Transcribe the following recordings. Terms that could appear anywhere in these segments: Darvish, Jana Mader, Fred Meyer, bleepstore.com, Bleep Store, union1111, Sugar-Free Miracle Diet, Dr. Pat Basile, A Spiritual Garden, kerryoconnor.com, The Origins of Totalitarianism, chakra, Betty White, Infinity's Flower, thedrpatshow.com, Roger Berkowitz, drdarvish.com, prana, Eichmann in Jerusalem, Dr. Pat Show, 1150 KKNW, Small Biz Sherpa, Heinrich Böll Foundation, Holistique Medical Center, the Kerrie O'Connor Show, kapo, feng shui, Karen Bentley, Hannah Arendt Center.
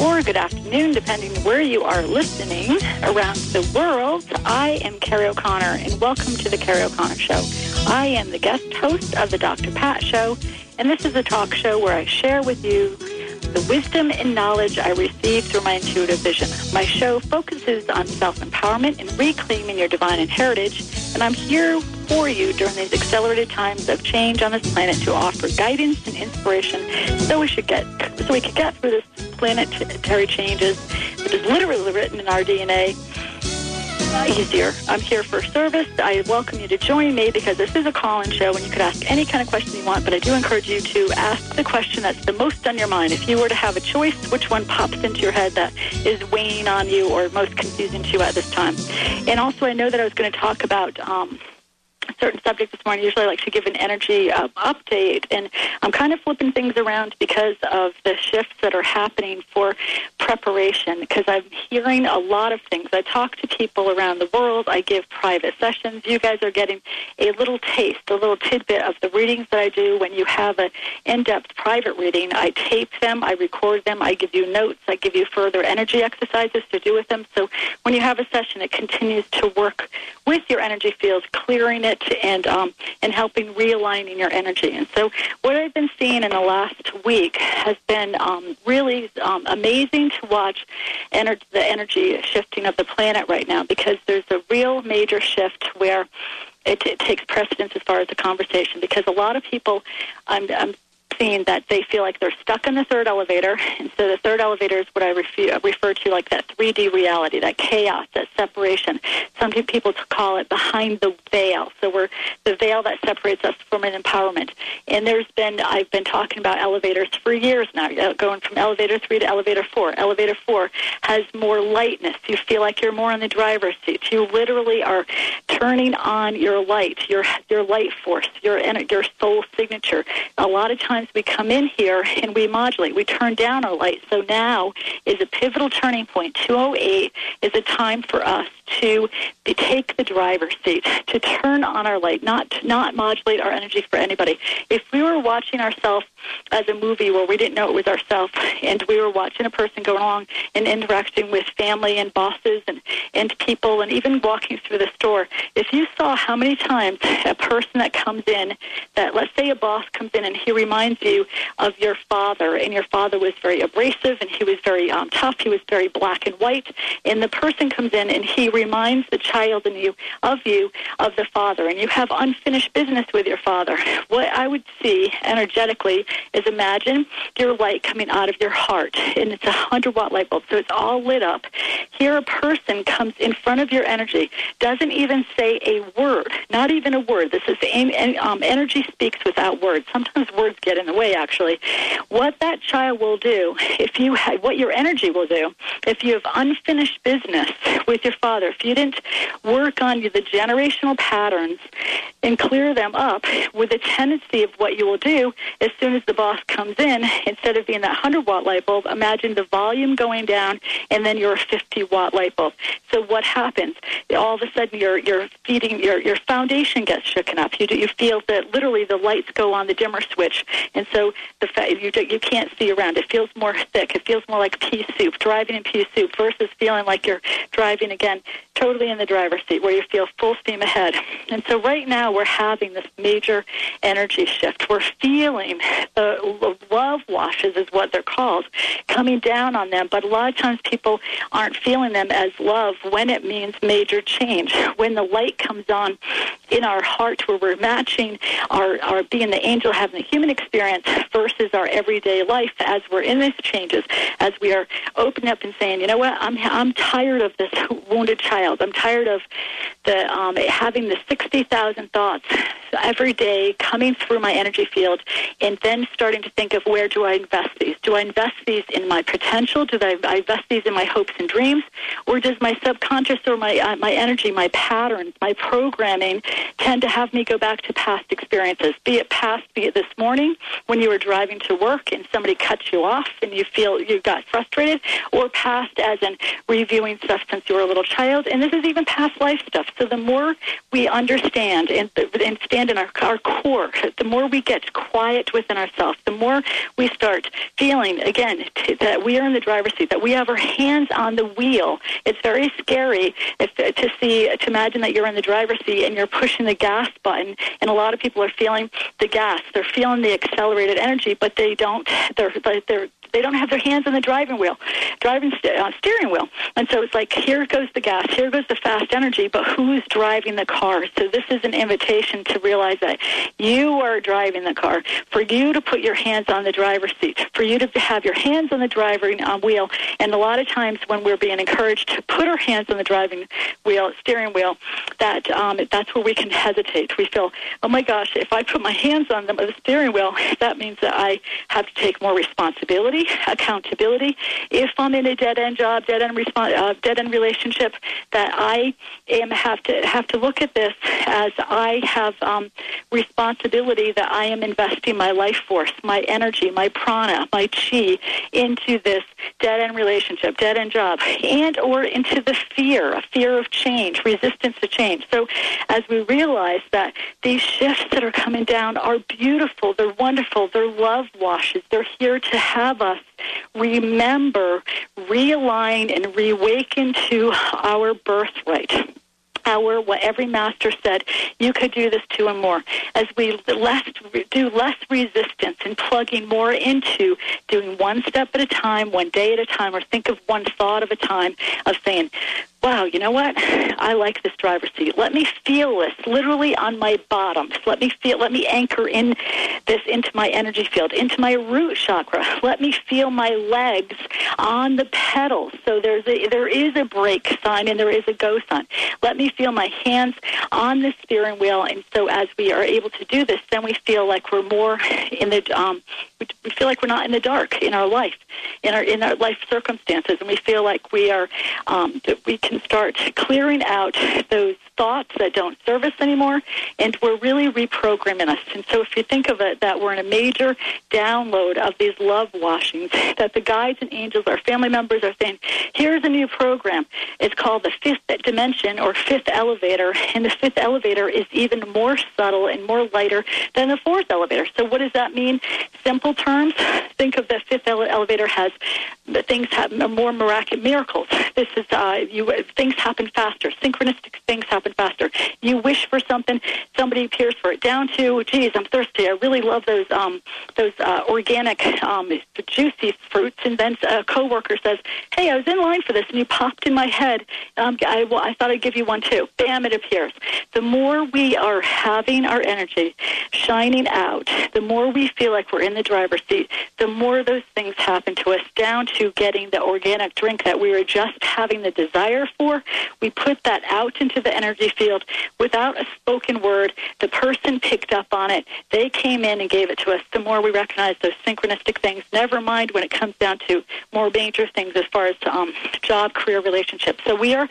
or good afternoon, depending where you are listening around the world. I am Kerrie O'Connor, and welcome to the Kerrie O'Connor Show. I am the guest host of the Dr. Pat Show, and this is a talk show where I share with you the wisdom and knowledge I receive through my intuitive vision. My show focuses on self-empowerment and reclaiming your divine heritage, and I'm here for you during these accelerated times of change on this planet to offer guidance and inspiration so we could get through this planetary changes that is literally written in our DNA easier. I'm here for service. I welcome you to join me because this is a call-in show and you could ask any kind of question you want, but I do encourage you to ask the question that's the most on your mind. If you were to have a choice, which one pops into your head that is weighing on you or most confusing to you at this time? And also, I know that I was going to talk about certain subject this morning. Usually I like to give an energy update, and I'm kind of flipping things around because of the shifts that are happening for preparation, because I'm hearing a lot of things. I talk to people around the world. I give private sessions. You guys are getting a little taste, a little tidbit of the readings that I do. When you have an in-depth private reading, I tape them, I record them, I give you notes, I give you further energy exercises to do with them. So when you have a session, it continues to work with your energy fields, clearing it, and helping realigning your energy. And so what I've been seeing in the last week has been really amazing to watch the energy shifting of the planet right now, because there's a real major shift where it takes precedence as far as the conversation, because a lot of people, I'm seeing that they feel like they're stuck in the third elevator. And so the third elevator is what I refer to like that 3D reality, that chaos, that separation. Some people call it behind the veil. So we're the veil that separates us from an empowerment. And I've been talking about elevators for years now, going from elevator 3 to elevator 4. Elevator 4 has more lightness. You feel like you're more in the driver's seat. You literally are turning on your light, your light force, your soul signature. A lot of times we come in here and we modulate. We turn down our light. So now is a pivotal turning point. 208 is a time for us to take the driver's seat, to turn on our light, not modulate our energy for anybody. If we were watching ourselves as a movie where we didn't know it was ourselves, and we were watching a person going along and interacting with family and bosses and people, and even walking through the store, if you saw how many times a person that comes in, that let's say a boss comes in and he reminds you of your father, and your father was very abrasive, and he was very tough, he was very black and white, and the person comes in and he reminds the child in you of the father, and you have unfinished business with your father. What I would see energetically is, imagine your light coming out of your heart, and it's 100-watt light bulb, so it's all lit up. Here a person comes in front of your energy, doesn't even say a word, not even a word. This is energy speaks without words. Sometimes words get in the way, actually. What that child will do, what your energy will do, if you have unfinished business with your father, if you didn't work on the generational patterns and clear them up, with a tendency of what you will do, as soon as the boss comes in, instead of being that 100-watt light bulb, imagine the volume going down, and then you're a 50-watt light bulb. So what happens? All of a sudden, you're feeding, your foundation gets shaken up. You feel that literally the lights go on the dimmer switch, and so you can't see around. It feels more thick. It feels more like pea soup, driving in pea soup, versus feeling like you're driving, again, totally in the driver's seat, where you feel full steam ahead. And so right now we're having this major energy shift. We're feeling love washes is what they're called, coming down on them. But a lot of times people aren't feeling them as love when it means major change. When the light comes on in our heart, where we're matching our being the angel, having the human experience, versus our everyday life as we're in these changes, as we are opening up and saying, you know what, I'm tired of this wounded child. I'm tired of having the 60,000 thoughts every day coming through my energy field, and then starting to think of, where do I invest these? Do I invest these in my potential? Do I invest these in my hopes and dreams? Or does my subconscious, or my energy, my patterns, my programming tend to have me go back to past experiences, be it this morning, when you were driving to work and somebody cuts you off and you feel you got frustrated, or past as in reviewing stuff since you were a little child. And this is even past life stuff. So the more we understand and stand in our core, the more we get quiet within ourselves, the more we start feeling, again, that we are in the driver's seat, that we have our hands on the wheel. It's very scary to imagine that you're in the driver's seat and you're pushing the gas button, and a lot of people are feeling the gas. They're feeling the accelerated energy, but they don't have their hands on the steering wheel. And so it's like, here goes the gas, here goes the fast energy, but who's driving the car? So this is an invitation to realize that you are driving the car, for you to put your hands on the driver's seat, for you to have your hands on the driving wheel. And a lot of times when we're being encouraged to put our hands on the steering wheel, that's where we can hesitate. We feel, oh my gosh, if I put my hands on the steering wheel, that means that I have to take more responsibility, accountability. If I'm in a dead-end job, dead-end relationship, that I have to look at this as I have responsibility, that I am investing my life force, my energy, my prana, my chi into this dead-end relationship, dead-end job, and or into the fear of change, resistance to change. So as we realize that these shifts that are coming down are beautiful, they're wonderful, they're love washes, they're here to have us remember, realign, and reawaken to our birthright. What every master said, you could do this too and more. As we do less resistance and plugging more into doing one step at a time, one day at a time, or think of one thought at a time, of saying, wow, you know what? I like this driver's seat. Let me feel this literally on my bottom. Let me anchor in this into my energy field, into my root chakra. Let me feel my legs on the pedals. So there is a brake sign and there is a go sign. Let me feel my hands on the steering wheel. And so as we are able to do this, then we feel like we're more in the we feel like we're not in the dark in our life, in our life circumstances, and we feel like we are that we can start clearing out those thoughts that don't serve us anymore, and we're really reprogramming us. And so if you think of it, that we're in a major download of these love washings, that the guides and angels, our family members, are saying, here's a new program. It's called the fifth dimension or fifth elevator, and the fifth elevator is even more subtle and more lighter than the fourth elevator. So what does that mean? Simple terms, think of the fifth elevator has things have more miracles. This is things happen faster. Synchronistic things happen faster. You wish for something, somebody appears for it. Down to, geez, I'm thirsty. I really love those organic, juicy fruits. And then a coworker says, hey, I was in line for this, and you popped in my head. I thought I'd give you one too. Bam, it appears. The more we are having our energy shining out, the more we feel like we're in the driver's seat, the more those things happen to us, down to getting the organic drink that we were just having the desire for. We put that out into the energy field without a spoken word. The person picked up on it. They came in and gave it to us. The more we recognize those synchronistic things, never mind when it comes down to more major things as far as job, career, relationships. So we are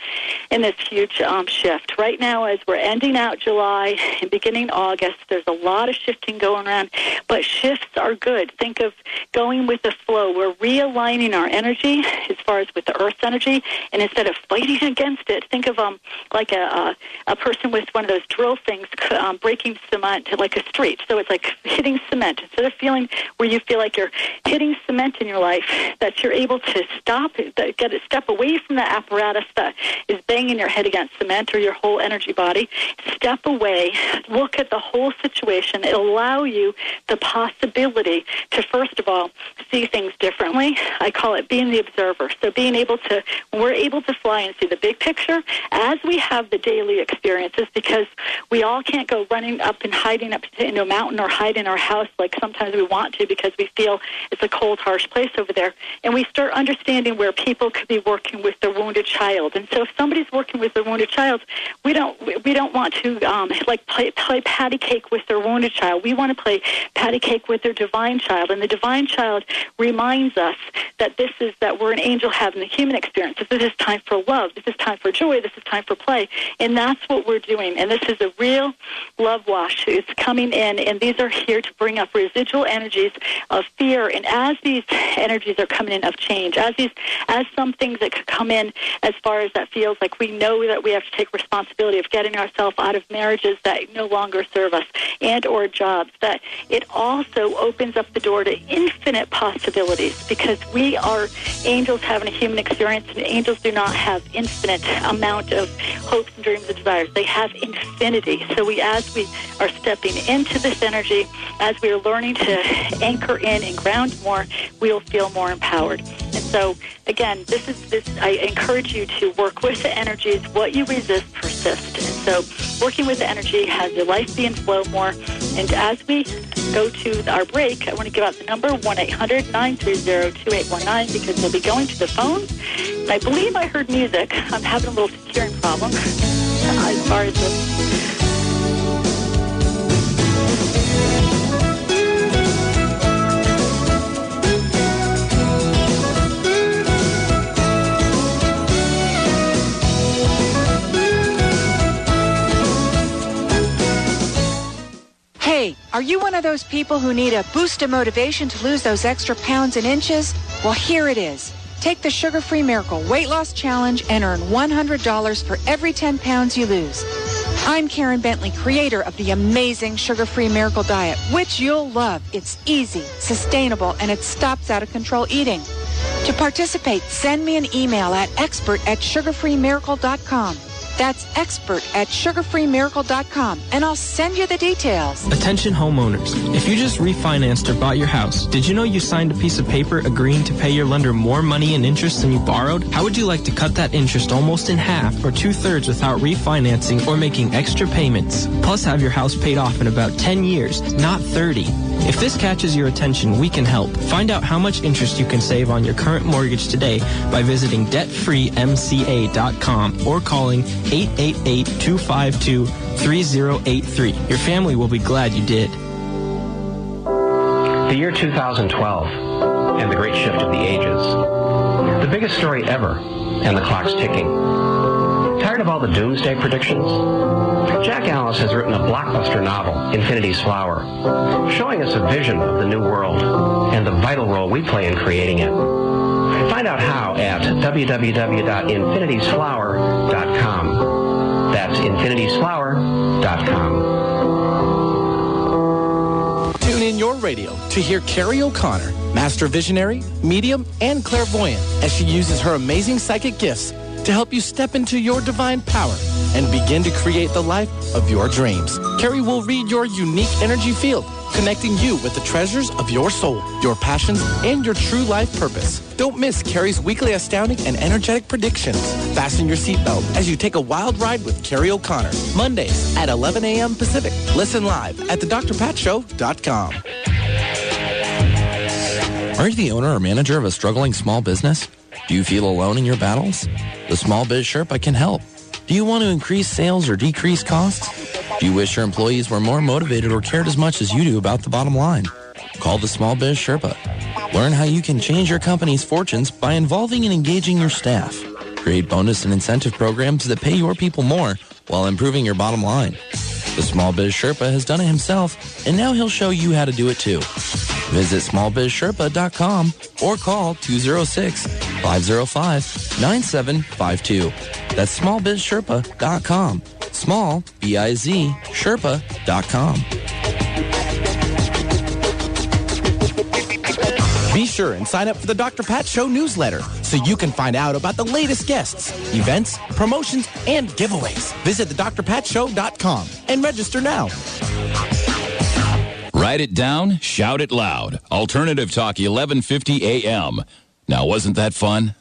in this huge shift. Right now, as we're ending out July and beginning August, there's a lot of shifting going around, but shifts are good. Think of going with the flow. We're realigning our energy as far as with the Earth's energy, and instead of fighting against it, think of like a person with one of those drill things breaking cement like a street. So it's like hitting cement. Instead of feeling where you feel like you're hitting cement in your life, that you're able to step away from the apparatus that is banging your head against cement or your whole energy body. Step away, look at the whole situation. It'll allow you the possibility to, first of all, see things differently. I call it being the observer. So being able to, when we're able to fly and see the big picture, as we have the daily experiences, because we all can't go running up and hiding up into a mountain or hide in our house like sometimes we want to because we feel it's a cold, harsh place over there. And we start understanding where people could be working with their wounded child. And so if somebody's working with their wounded child, we don't want to play patty cake with their wounded child. We want to play patty cake with their divine child. And the divine child reminds us that that this is that we're an angel having a human experience. This is time for love. This is time for joy. This is time for play. And that's what we're doing. And this is a real love wash. It's coming in, and these are here to bring up residual energies of fear. And as these energies are coming in of change, as some things that could come in as far as that feels like we know that we have to take responsibility of getting ourselves out of marriages that no longer serve us and or jobs, that it also opens up the door to infinite possibilities, because we are angels having a human experience, and angels do not have infinite amount of hopes and dreams and desires. They have infinity. So we, as we are stepping into this energy, as we are learning to anchor in and ground more, we'll feel more empowered. And so, again, this. I encourage you to work with the energies. What you resist persists. And so working with the energy has your life be in flow more. And as we go to our break, I want to give out the number 1-800-930-2819, because we'll be going to the phones. And I believe I heard music. I'm having a little hearing problem as far as the... Are you one of those people who need a boost of motivation to lose those extra pounds and inches? Well, here it is. Take the Sugar-Free Miracle Weight Loss Challenge and earn $100 for every 10 pounds you lose. I'm Karen Bentley, creator of the amazing Sugar-Free Miracle Diet, which you'll love. It's easy, sustainable, and it stops out-of-control eating. To participate, send me an email at expert@sugarfreemiracle.com. That's expert@sugarfreemiracle.com, and I'll send you the details. Attention homeowners. If you just refinanced or bought your house, did you know you signed a piece of paper agreeing to pay your lender more money in interest than you borrowed? How would you like to cut that interest almost in half or two-thirds without refinancing or making extra payments? Plus, have your house paid off in about 10 years, not 30. If this catches your attention, we can help. Find out how much interest you can save on your current mortgage today by visiting debtfreemca.com or calling 888-252-3083. Your family will be glad you did. The year 2012 and the great shift of the ages. The biggest story ever, and the clock's ticking. Tired of all the doomsday predictions? Jack Alice has written a blockbuster novel, Infinity's Flower, showing us a vision of the new world and the vital role we play in creating it. Find out how at www.infinitysflower.com. That's infinitysflower.com. Tune in your radio to hear Kerrie O'Connor, master visionary, medium, and clairvoyant, as she uses her amazing psychic gifts to help you step into your divine power and begin to create the life of your dreams. Kerrie will read your unique energy field, connecting you with the treasures of your soul, your passions, and your true life purpose. Don't miss Kerrie's weekly astounding and energetic predictions. Fasten your seatbelt as you take a wild ride with Kerrie O'Connor, Mondays at 11 a.m. Pacific. Listen live at thedrpatshow.com. Are you the owner or manager of a struggling small business? Do you feel alone in your battles? The Small Biz Sherpa can help. Do you want to increase sales or decrease costs? Do you wish your employees were more motivated or cared as much as you do about the bottom line? Call the Small Biz Sherpa. Learn how you can change your company's fortunes by involving and engaging your staff. Create bonus and incentive programs that pay your people more while improving your bottom line. The Small Biz Sherpa has done it himself, and now he'll show you how to do it too. Visit smallbizsherpa.com or call 206-505-9752. That's smallbizsherpa.com. Small, B-I-Z, Sherpa.com. Be sure and sign up for the Dr. Pat Show newsletter so you can find out about the latest guests, events, promotions, and giveaways. Visit thedrpatshow.com and register now. Write it down, shout it loud. Alternative Talk, 1150 AM. Now, wasn't that fun?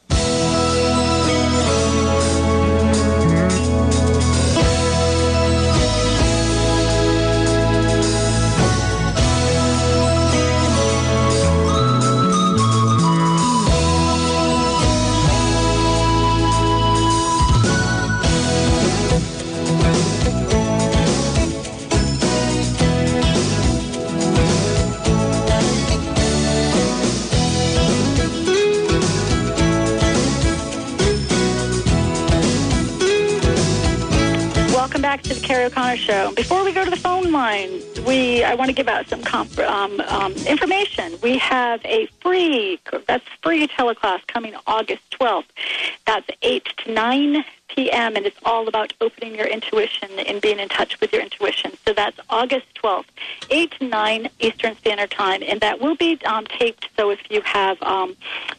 Kerrie O'Connor Show. Before we go to the phone line, I want to give out some information. We have a free teleclass coming August 12th. That's 8 to 9 p.m., and it's all about opening your intuition and being in touch with your intuition. So that's August 12th, 8 to 9 Eastern Standard Time, and that will be taped, so if you have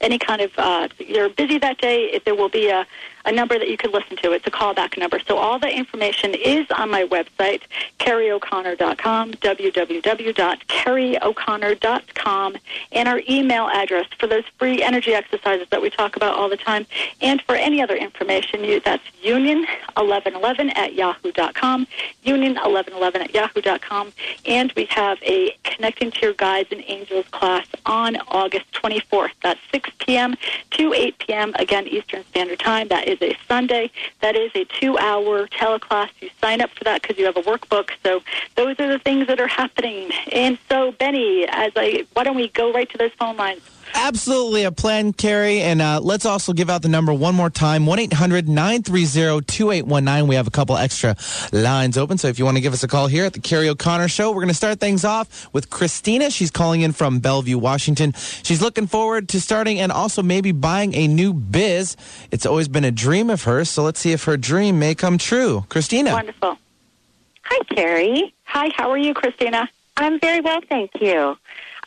any kind of, you're busy that day, there will be a number that you can listen to. It's a callback number. So all the information is on my website, kerryoconnor.com, www.kerryoconnor.com, and our email address for those free energy exercises that we talk about all the time. And for any other information, that's union1111@yahoo.com, union1111@yahoo.com. And we have a Connecting to Your Guides and Angels class on August 24th. That's 6 p.m. to 8 p.m., again, Eastern Standard Time. That is a Sunday. That is a 2-hour teleclass. You sign up for that because you have a workbook. So those are the things that are happening. And so, Benny, why don't we go right to those phone lines? Absolutely a plan, Kerrie. And let's also give out the number one more time, 1-800-930-2819. We have a couple extra lines open, so if you want to give us a call here at the Kerrie O'Connor Show. We're going to start things off with Christina. She's calling in from Bellevue, Washington. She's looking forward to starting and also maybe buying a new biz. It's always been a dream of hers, so let's see if her dream may come true. Christina. Wonderful. Hi, Kerrie. Hi, how are you, Christina? I'm very well, thank you.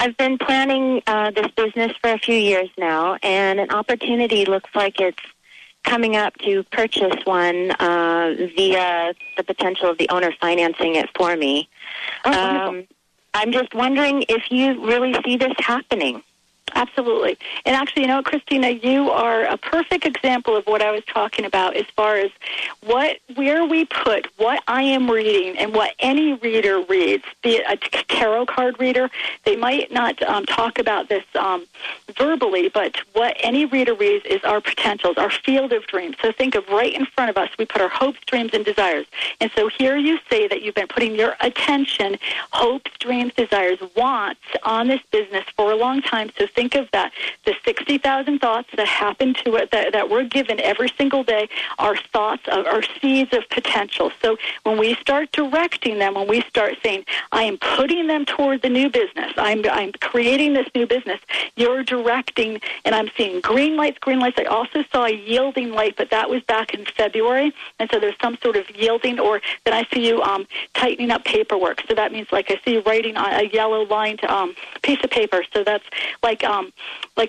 I've been planning this business for a few years now, and an opportunity looks like it's coming up to purchase one via the potential of the owner financing it for me. Oh, wonderful. I'm just wondering if you really see this happening. Absolutely. And actually, you know, Christina, you are a perfect example of what I was talking about as far as where we put what I am reading and what any reader reads, be it a tarot card reader. They might not talk about this verbally, but what any reader reads is our potentials, our field of dreams. So think of right in front of us, we put our hopes, dreams, and desires. And so here you say that you've been putting your attention, hopes, dreams, desires, wants on this business for a long time. So think of that. The 60,000 thoughts that happen to us, that we're given every single day, are thoughts, are seeds of potential. So when we start directing them, when we start saying, I am putting them toward the new business, I'm creating this new business, you're directing, and I'm seeing green lights. I also saw a yielding light, but that was back in February. And so there's some sort of yielding, or then I see you tightening up paperwork. So that means, like, I see you writing on a yellow lined piece of paper. So that's like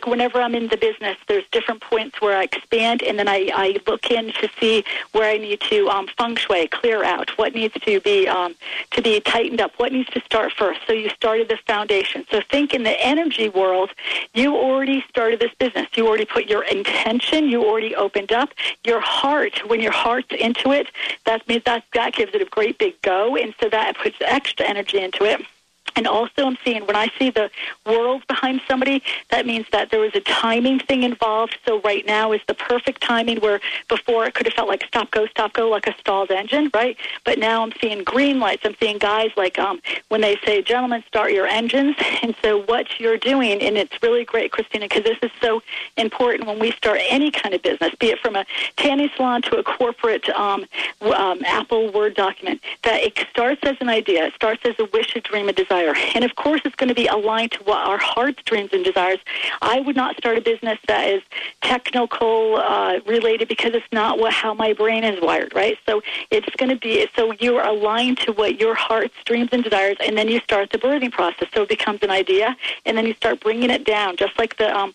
whenever I'm in the business, there's different points where I expand, and then I look in to see where I need to feng shui, clear out, what needs to be tightened up, what needs to start first. So you started the foundation. So think in the energy world, you already started this business. You already put your intention. You already opened up your heart. When your heart's into it, that gives it a great big go, and so that puts extra energy into it. And also I'm seeing, when I see the world behind somebody, that means that there was a timing thing involved. So right now is the perfect timing, where before it could have felt like stop, go, like a stalled engine, right? But now I'm seeing green lights. I'm seeing guys like when they say, gentlemen, start your engines. And so what you're doing, and it's really great, Christina, because this is so important when we start any kind of business, be it from a tanning salon to a corporate Apple Word document, that it starts as an idea. It starts as a wish, a dream, a desire. And, of course, it's going to be aligned to what our hearts, dreams, and desires. I would not start a business that is technical related, because it's not how my brain is wired, right? So it's going to be, so you're aligned to what your hearts, dreams, and desires, and then you start the birthing process. So it becomes an idea, and then you start bringing it down, just like the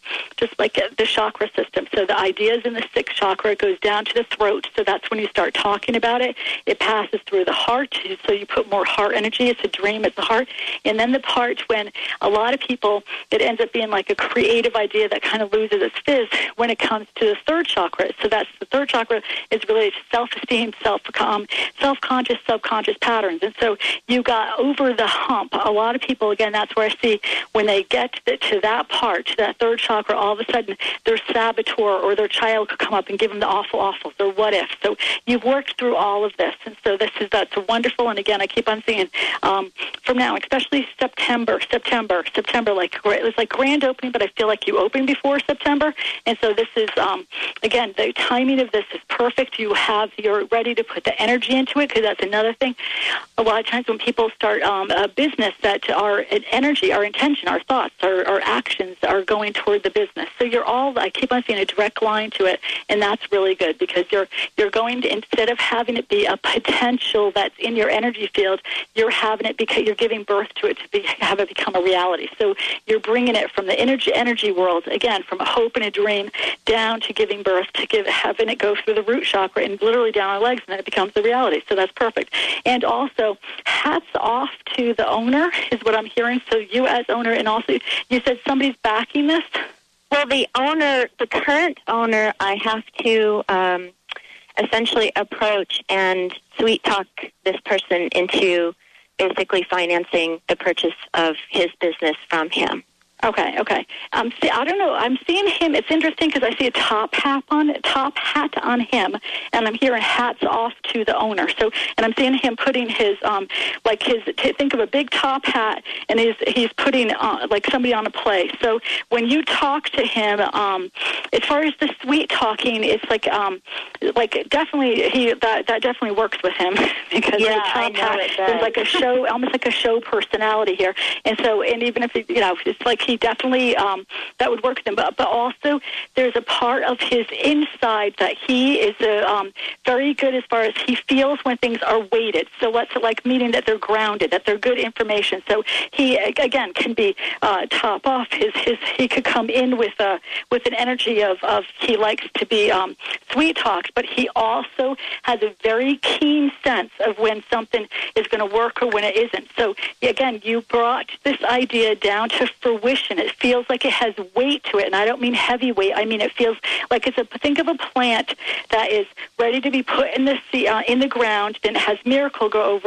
chakra system. So the idea is in the sixth chakra. It goes down to the throat, so that's when you start talking about it. It passes through the heart, so you put more heart energy. It's a dream. It's the heart. And then the part when a lot of people, it ends up being like a creative idea that kind of loses its fizz when it comes to the third chakra. So that's the third chakra is related to self-esteem, self-conscious, subconscious patterns. And so you got over the hump. A lot of people, again, that's where I see when they get to that part, to that third chakra, all of a sudden their saboteur or their child could come up and give them the awful, their what if. So you've worked through all of this. And so that's wonderful. And again, I keep on seeing from now, especially usually September, like it was like grand opening, but I feel like you open before September. And so this is, again, the timing of this is perfect. You're ready to put the energy into it, because that's another thing. A lot of times when people start a business, that our energy, our intention, our thoughts, our actions are going toward the business. So you're all, I keep on seeing a direct line to it, and that's really good, because you're going to, instead of having it be a potential that's in your energy field, you're having it because you're giving birth to it to be, have it become a reality. So you're bringing it from the energy world, again, from a hope and a dream down to giving birth to having it go through the root chakra and literally down our legs, and then it becomes a reality. So that's perfect. And also, hats off to the owner is what I'm hearing. So you as owner, and also you said somebody's backing this? Well, the owner, the current owner, I have to essentially approach and sweet talk this person into basically financing the purchase of his business from him. Okay. See, I don't know. I'm seeing him. It's interesting because I see a top hat on him, and I'm hearing hats off to the owner. So, and I'm seeing him putting his, think of a big top hat, and he's putting like somebody on a play. So when you talk to him, as far as the sweet talking, it's like definitely that definitely works with him, because yeah, I know it does. There's like a show, almost like a show personality here, and so even if you know, it's like he. Definitely, that would work with him. But also, there's a part of his inside that he is very good as far as he feels when things are weighted. So what's it like, meaning that they're grounded, that they're good information. So he, again, can be top off. He could come in with an energy of he likes to be sweet talked, but he also has a very keen sense of when something is going to work or when it isn't. So, again, you brought this idea down to fruition. It feels like it has weight to it, and I don't mean heavy weight. I mean it feels like it's think of a plant that is ready to be put in the sea, in the ground, then it has miracle grow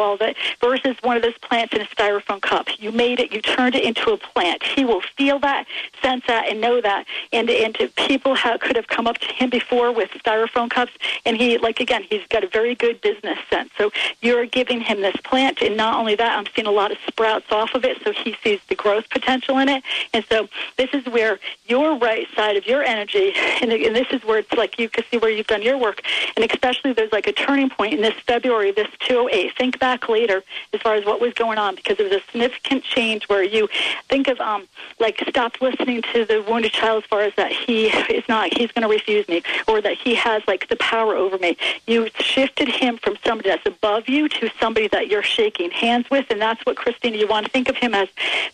all of it, versus one of those plants in a styrofoam cup. You made it, you turned it into a plant. He will feel that, sense that, and know that. And people could have come up to him before with styrofoam cups, and he, like again, he's got a very good business sense. So you're giving him this plant, and not only that, I'm seeing a lot of sprouts off of it, so he sees the growth potential in it. And so this is where your right side of your energy, and this is where it's like you can see where you've done your work, and especially there's like a turning point in this February, this 208. Think back later as far as what was going on, because there was a significant change where you think of like stop listening to the wounded child as far as that he's going to refuse me, or that he has like the power over me. You shifted him from somebody that's above you to somebody that you're shaking hands with, and that's what, Christina, you want to think of him as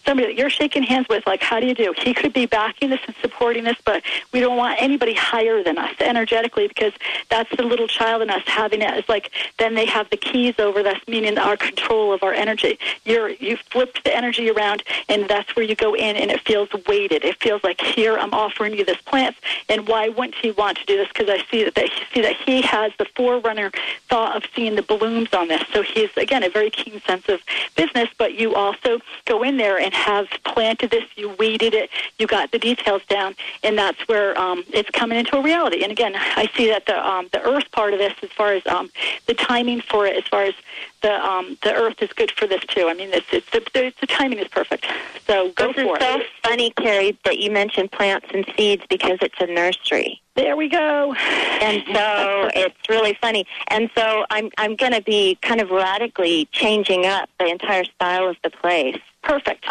somebody that you're shaking hands with, like, how do you do? He could be backing this and supporting this, but we don't want anybody higher than us energetically, because that's the little child in us having it. It's like then they have the keys over us, meaning our control of our energy. You've flipped the energy around, and that's where you go in, and it feels weighted. It feels like, here, I'm offering you this plant, and why wouldn't he want to do this? Because I see that he has the forerunner thought of seeing the blooms on this. So he's, again, a very keen sense of business, but you also go in there and have plans to this, you weeded it, you got the details down, and that's where it's coming into a reality. And again, I see that the earth part of this, as far as the timing for it, as far as the earth is good for this too. I mean, it's the timing is perfect. So go for it. This is so funny, Kerrie, that you mentioned plants and seeds, because it's a nursery. There we go. And so it's really funny. And so I'm going to be kind of radically changing up the entire style of the place. Perfect.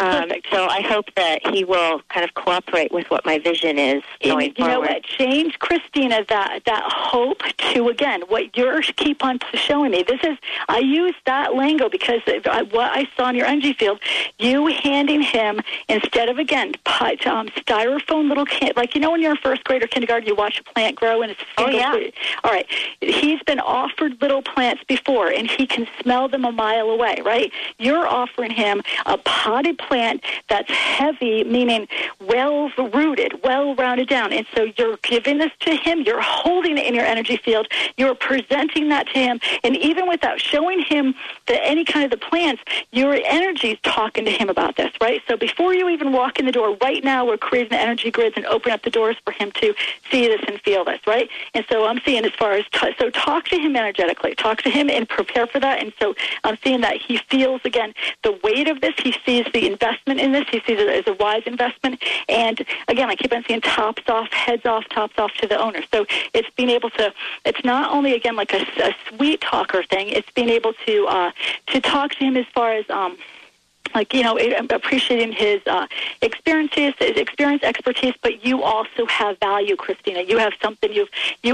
So I hope that he will kind of cooperate with what my vision is going forward. You know what? Change, Christina, that hope to, again, what you keep on showing me. I use that lingo because what I saw in your energy field, you handing him, instead of, again, styrofoam little, like, you know when you're a first grade or kindergarten, you watch a plant grow and it's a single fruit. All right. He's been offered little plants before, and he can smell them a mile away, right? You're offering him a pot potted plant that's heavy, meaning well-rooted, well-rounded down. And so you're giving this to him. You're holding it in your energy field. You're presenting that to him. And even without showing him any kind of the plants, your energy is talking to him about this, right? So before you even walk in the door, right now we're creating the energy grids and opening up the doors for him to see this and feel this, right? And so I'm seeing as far as, so talk to him energetically. Talk to him and prepare for that. And so I'm seeing that he feels, again, the weight of this. He sees the investment in this. He sees it as a wise investment. And again, I keep on seeing tops off, heads off, tops off to the owner. So it's being able to, it's not only, again, like a sweet talker thing. It's being able to talk to him as far as, like, you know, appreciating his experiences, his experience, expertise, but you also have value, Christina. You have something. You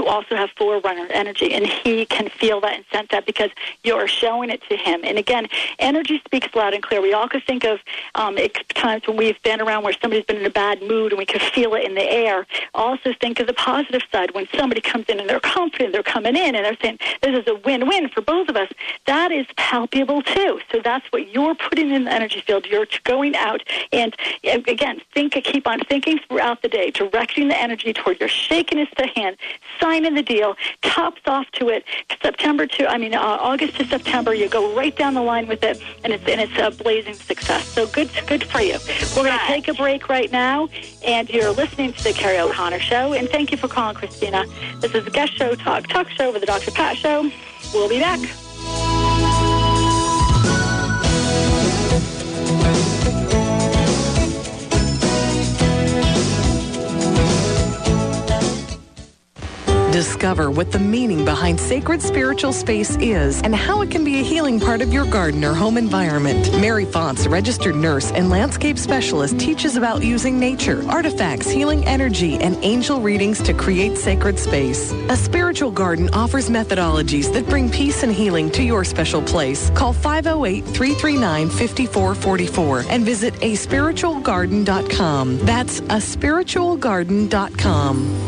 also have forerunner energy, and he can feel that and sense that because you're showing it to him. And again, energy speaks loud and clear. We all could think of times when we've been around where somebody's been in a bad mood, and we could feel it in the air. Also think of the positive side when somebody comes in and they're confident, they're coming in, and they're saying, this is a win-win for both of us. That is palpable, too. So that's what you're putting in the energy field. You're going out and, again, keep on thinking throughout the day, directing the energy toward your shakiness to hand, signing the deal, tops off to it, August to September, you go right down the line with it, and it's a blazing success. So good for you. We're going to take a break right now, and you're listening to the Kerrie O'Connor Show, and thank you for calling, Christina. This is the guest show, talk show with the Dr. Pat Show. We'll be back. Discover what the meaning behind sacred spiritual space is and how it can be a healing part of your garden or home environment. Mary Fonts, registered nurse and landscape specialist, teaches about using nature, artifacts, healing energy, and angel readings to create sacred space. A Spiritual Garden offers methodologies that bring peace and healing to your special place. Call 508-339-5444 and visit aspiritualgarden.com. That's aspiritualgarden.com.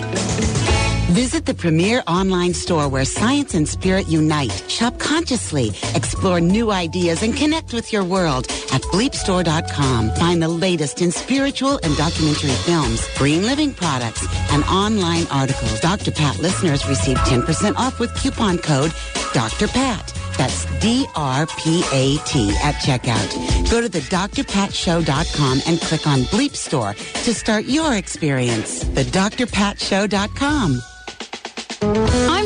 Visit the premier online store where science and spirit unite. Shop consciously, explore new ideas, and connect with your world at bleepstore.com. Find the latest in spiritual and documentary films, green living products, and online articles. Dr. Pat listeners receive 10% off with coupon code Dr. Pat. That's DRPAT at checkout. Go to thedrpatshow.com and click on Bleep Store to start your experience. Thedrpatshow.com. I'm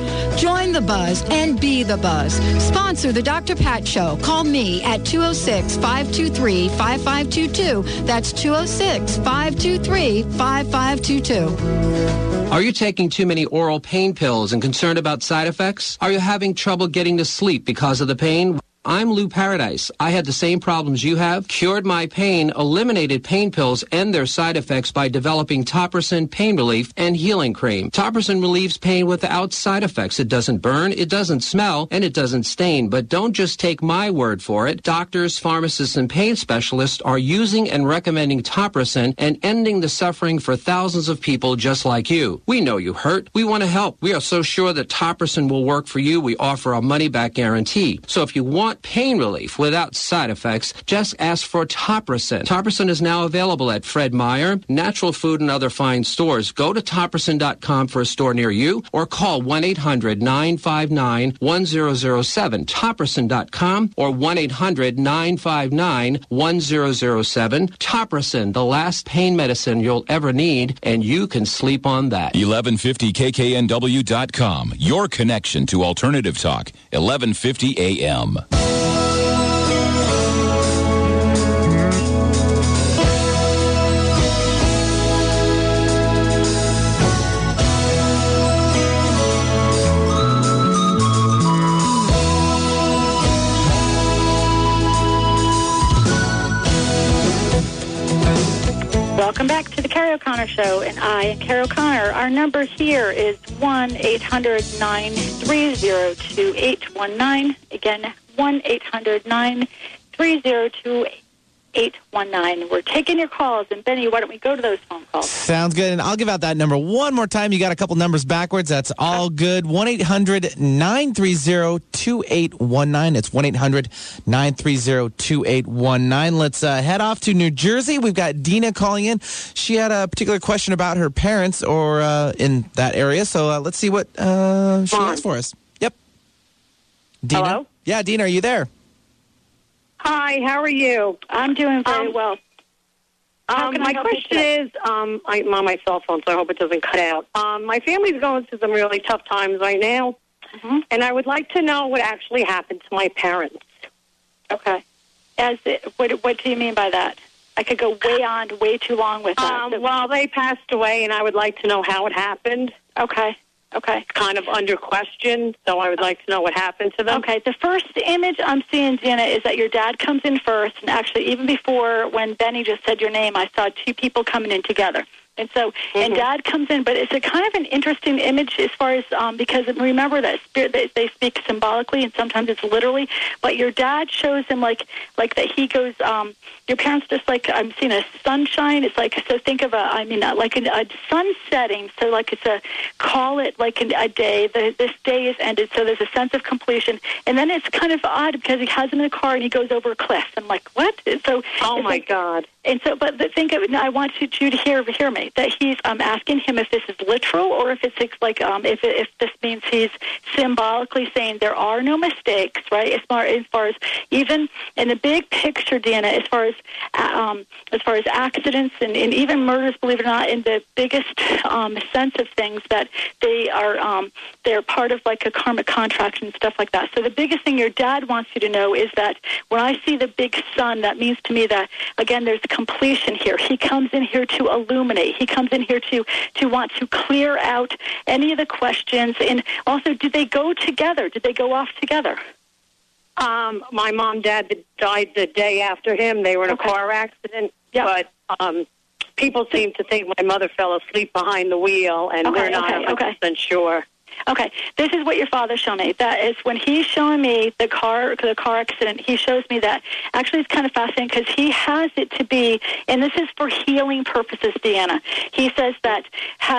Join the buzz and be the buzz. Sponsor the Dr. Pat Show. Call me at 206-523-5522. That's 206-523-5522. Are you taking too many oral pain pills and concerned about side effects? Are you having trouble getting to sleep because of the pain? I'm Lou Paradise. I had the same problems you have, cured my pain, eliminated pain pills and their side effects by developing Topperson Pain Relief and Healing Cream. Topperson relieves pain without side effects. It doesn't burn, it doesn't smell, and it doesn't stain. But don't just take my word for it. Doctors, pharmacists, and pain specialists are using and recommending Topperson and ending the suffering for thousands of people just like you. We know you hurt. We want to help. We are so sure that Topperson will work for you. We offer a money-back guarantee. So if you want pain relief without side effects, just ask for Topperson. Topperson is now available at Fred Meyer, Natural Food, and other fine stores. Go to Topperson.com for a store near you or call 1-800-959-1007. Topperson.com or 1-800-959-1007. Topperson, the last pain medicine you'll ever need, and you can sleep on that. 1150KKNW.com, your connection to alternative talk, 1150 AM. Welcome back to the Kerrie O'Connor Show, and I, Kerrie O'Connor. Our number here is 1-800-930-2819. Again, 1-800-930-2819. We're taking your calls, and Benny, why don't we go to those phone calls? Sounds good, and I'll give out that number one more time. You got a couple numbers backwards. That's all good. 1-800-930-2819. It's 1-800-930-2819. Let's head off to New Jersey. We've got Dina calling in. She had a particular question about her parents or in that area, so let's see what she has for us. Yep. Dina? Hello? Yeah, Dina, are you there? Hi, how are you? I'm doing very well. My question is, I'm on my cell phone, so I hope it doesn't cut out. My family's going through some really tough times right now, and I would like to know what actually happened to my parents. Okay. What do you mean by that? I could go way too long with that. Well, they passed away, and I would like to know how it happened. Okay. It's kind of under question, so I would like to know what happened to them. Okay. The first image I'm seeing, Dina, is that your dad comes in first. And actually, even before when Benny just said your name, I saw two people coming in together. And so, and Dad comes in, but it's a kind of an interesting image as far as, because remember that spirit, they speak symbolically and sometimes it's literally, but your dad shows him like that he goes, your parents just like, I'm seeing a sunshine. It's like, so think of a sun setting. So like it's a day, this day is ended. So there's a sense of completion. And then it's kind of odd because he has him in a car and he goes over a cliff. I'm like, what? And so, oh my God. And so, but think of it, I want you to hear me. That he's asking him if this is literal or if it's like if this means he's symbolically saying there are no mistakes, right? As far as even in the big picture, Dina, as far as accidents and even murders, believe it or not, in the biggest sense of things that they are they're part of like a karmic contract and stuff like that. So the biggest thing your dad wants you to know is that when I see the big sun, that means to me that again there's completion here. He comes in here to illuminate. He comes in here to want to clear out any of the questions. And also, did they go together? Did they go off together? My mom, dad died the day after him. They were in a car accident. Yep. But people seem to think my mother fell asleep behind the wheel, and they're not 100% sure. Okay, this is what your father showed me. That is when he's showing me the car accident, he shows me that. Actually, it's kind of fascinating because he has it to be, and this is for healing purposes, Deanna. He says that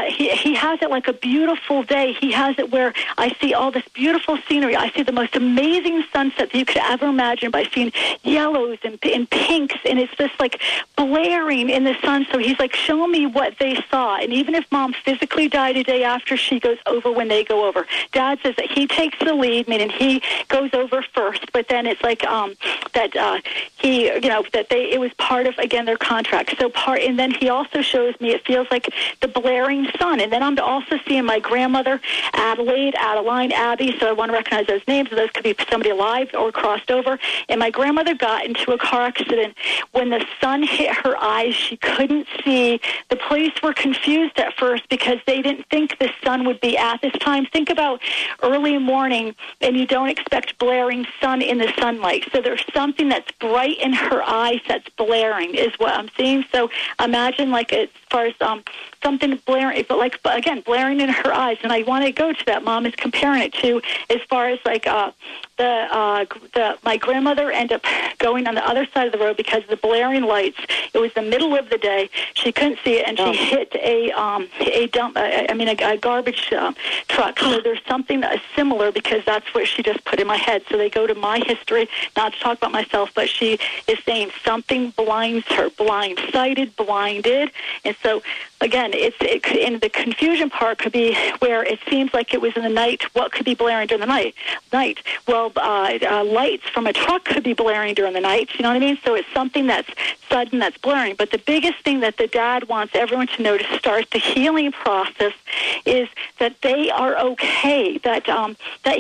he has it like a beautiful day. He has it where I see all this beautiful scenery. I see the most amazing sunset that you could ever imagine by seeing yellows and pinks, and it's just like blaring in the sun. So he's like, show me what they saw. And even if Mom physically died a day after, she goes over when they go over. Dad says that he takes the lead, meaning he goes over first, but then it's like that he, you know, that they, it was part of, again, their contract. So and then he also shows me it feels like the blaring sun. And then I'm also seeing my grandmother, Adelaide, Adeline, Abby, so I want to recognize those names. Those could be somebody alive or crossed over. And my grandmother got into a car accident. When the sun hit her eyes, she couldn't see. The police were confused at first because they didn't think the sun would be at this time. Think about early morning, and you don't expect blaring sun in the sunlight. So there's something that's bright in her eyes that's blaring is what I'm seeing. So imagine like as far as something blaring, but like again, blaring in her eyes. And I want to go to that. Mom is comparing it to as far as like my grandmother ended up going on the other side of the road because of the blaring lights. It was the middle of the day. She couldn't see it, and she hit a dump. A garbage truck. So there's something similar because that's what she just put in my head. So they go to my history, not to talk about myself, but she is saying something blinds her, blindsighted, blinded. And so, again, it's in the confusion part could be where it seems like it was in the night. What could be blaring during the night? Well, lights from a truck could be blaring during the night. You know what I mean? So it's something that's sudden that's blaring. But the biggest thing that the dad wants everyone to know to start the healing process is that they are okay, that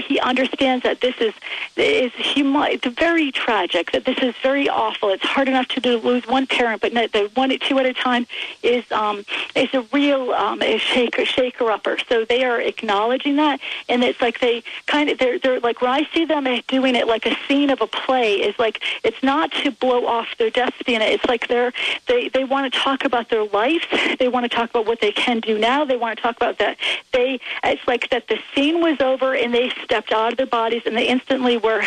he understands that this is very tragic, that this is very awful. It's hard enough to lose one parent, but the two at a time is a real shaker upper. So they are acknowledging that, and it's like they kind of they're like when I see them as doing it like a scene of a play is like, it's not to blow off their destiny. It's like they want to talk about their life. They want to talk about what they can do now. They want to talk about that. It's like that the scene was over and they stepped out of their bodies and they instantly were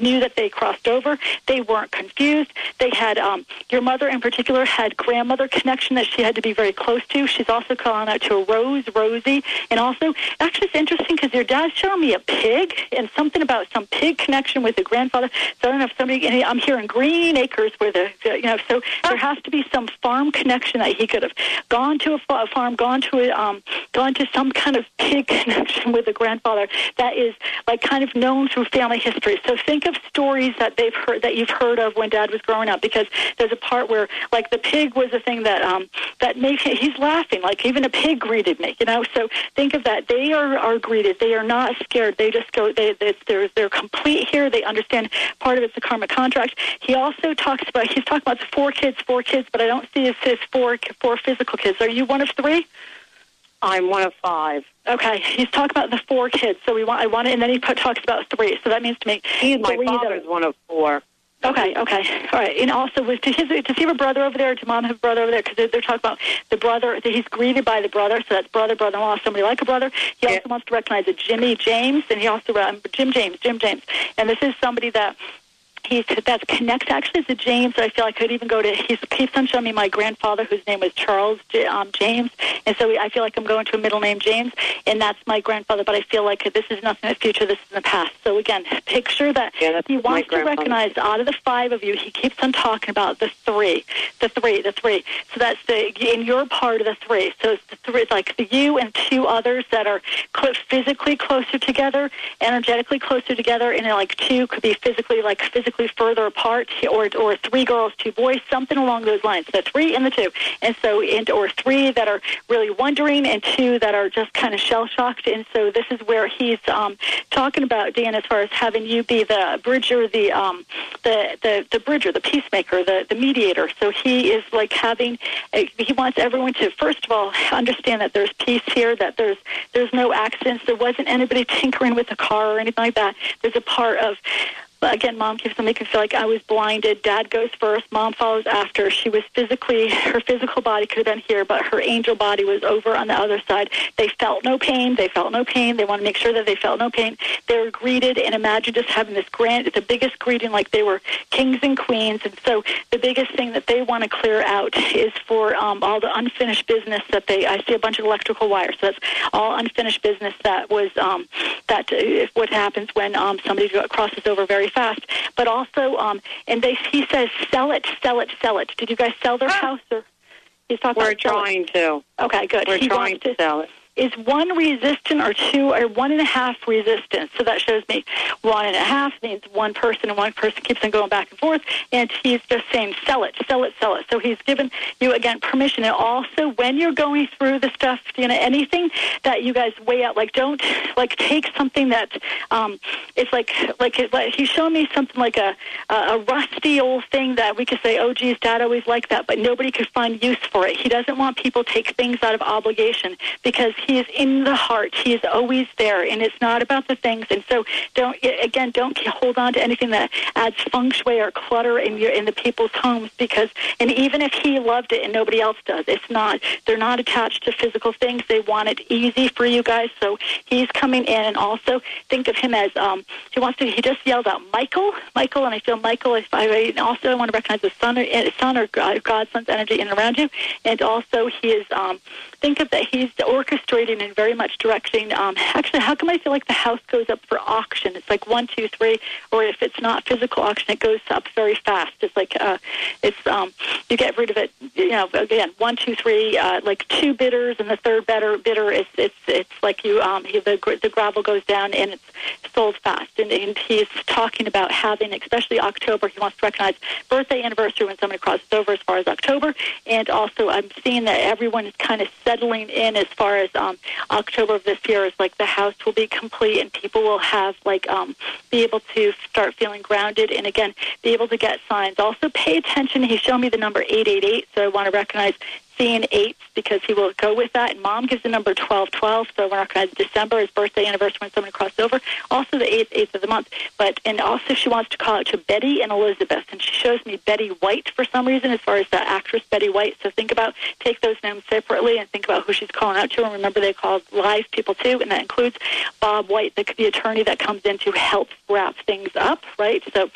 knew that they crossed over. They weren't confused. They had, your mother in particular had grandmother connection that she had to be very close to. She's also calling out to a Rose, Rosie, and also, actually it's interesting because your dad's showing me a pig and something about some pig connection with the grandfather. So I don't know if somebody, I'm hearing Green Acres where so there has to be some farm connection that he could have gone to a farm, gone to some kind of pig connection with a grandfather that is like kind of known through family history. So think of stories that they've heard, that you've heard of when Dad was growing up, because there's a part where like the pig was a thing that that makes he's laughing, like even a pig greeted me, you know. So think of that. They are greeted. They are not scared. They just go. They're complete here. They understand part of it's a karmic contract. He also talks about the four kids, but I don't see it says four physical kids. Are you one of three? I'm one of five. Okay, he's talking about the four kids. So and then he talks about three. So that means to me, my father's one of four. Okay, all right. And also, does he have a brother over there? Or does Mom have a brother over there? Because they're talking about the brother. He's greeted by the brother, so that's brother, brother-in-law, somebody like a brother. He also wants to recognize a Jimmy James, and he also Jim James. And this is somebody that. That connects actually to James. I feel I could even go to. He keeps on showing me my grandfather, whose name was Charles James, and so I feel like I'm going to a middle name James, and that's my grandfather. But I feel like this is nothing in the future. This is in the past. So again, picture that he wants to recognize out of the five of you. He keeps on talking about the three. So that's in your part of the three. So it's the three, like the you and two others that are physically closer together, energetically closer together, and like two could be physically further apart, or three girls, two boys, something along those lines. The three and the two, or three that are really wondering, and two that are just kind of shell shocked. And so this is where he's talking about, Dan, as far as having you be the bridger, the bridger, the peacemaker, the mediator. So he is like he wants everyone to first of all understand that there's peace here, that there's no accidents, there wasn't anybody tinkering with the car or anything like that. There's a part of. Again, Mom keeps on making me feel like I was blinded. Dad goes first. Mom follows after. She was her physical body could have been here, but her angel body was over on the other side. They felt no pain. They want to make sure that they felt no pain. They were greeted, and imagine just having the biggest greeting, like they were kings and queens. And so the biggest thing that they want to clear out is for all the unfinished business that I see a bunch of electrical wires. So that's all unfinished business that was, what happens when somebody crosses over very fast, but also, and he says, sell it. Did you guys sell their house? Or he's talking about trying to. Okay, good. We're trying to sell it. Is one resistant or two or one and a half resistant? So that shows me one and a half means one person, and one person keeps on going back and forth, and he's just saying, sell it. So he's given you, again, permission. And also, when you're going through the stuff, anything that you guys weigh out, like don't, like take something that, it's like he's showing me something like a rusty old thing that we could say, oh, geez, Dad always liked that, but nobody could find use for it. He doesn't want people to take things out of obligation, because he is in the heart. He is always there, and it's not about the things. And so, don't hold on to anything that adds feng shui or clutter in the people's homes. Because, and even if he loved it and nobody else does, it's not. They're not attached to physical things. They want it easy for you guys. So he's coming in, and also think of him as he wants to. He just yelled out Michael, and I feel Michael. I want to recognize the son or Godson's energy in and around you, and also he is. Think of that. He's the orchestra. And very much directing. Actually, how come I feel like the house goes up for auction? It's like 1, 2, 3, or if it's not physical auction, it goes up very fast. It's like you get rid of it. Again, 1, 2, 3, like two bidders, and the third bidder is it's like you. The gravel goes down and it's sold fast. And he's talking about having, especially October. He wants to recognize birthday, anniversary when somebody crosses over, as far as October, and also I'm seeing that everyone is kind of settling in as far as. October of this year is like the house will be complete, and people will have be able to start feeling grounded, and again be able to get signs. Also, pay attention. He showed me the number 888, so I want to recognize seeing eights because he will go with that. And Mom gives the number 1212, so we're not going to have December as birthday anniversary when someone crossed over. Also the 8th of the month. And also she wants to call out to Betty and Elizabeth. And she shows me Betty White for some reason as far as the actress Betty White. So think about, take those names separately and think about who she's calling out to. And remember they call live people too, and that includes Bob White, the attorney that comes in to help wrap things up, right? So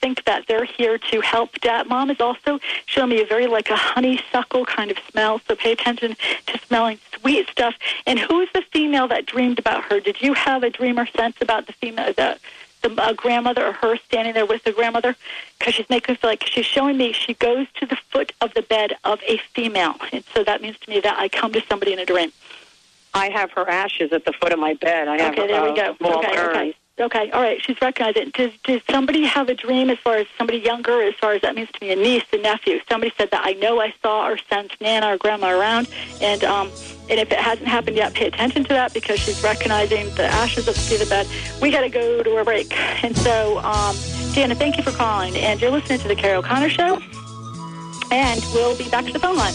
think that they're here to help. Dad, Mom is also showing me a very like a honeysuckle kind of smell, so pay attention to smelling sweet stuff. And who is the female that dreamed about her? Did you have a dream or sense about the female, the grandmother or her standing there with the grandmother? Because she's making me feel like she's showing me she goes to the foot of the bed of a female. And so that means to me that I come to somebody in a dream. I have her ashes at the foot of my bed. I have okay, there we go. Okay, all right, she's recognized it. Did somebody have a dream as far as somebody younger, as far as that means to me, a niece, a nephew? Somebody said that I know I saw or sensed Nana or Grandma around, and if it hasn't happened yet, pay attention to that because she's recognizing the ashes of the bed. We got to go to a break. And so, Dana, thank you for calling, and you're listening to The Kerrie O'Connor Show, and we'll be back to the phone line.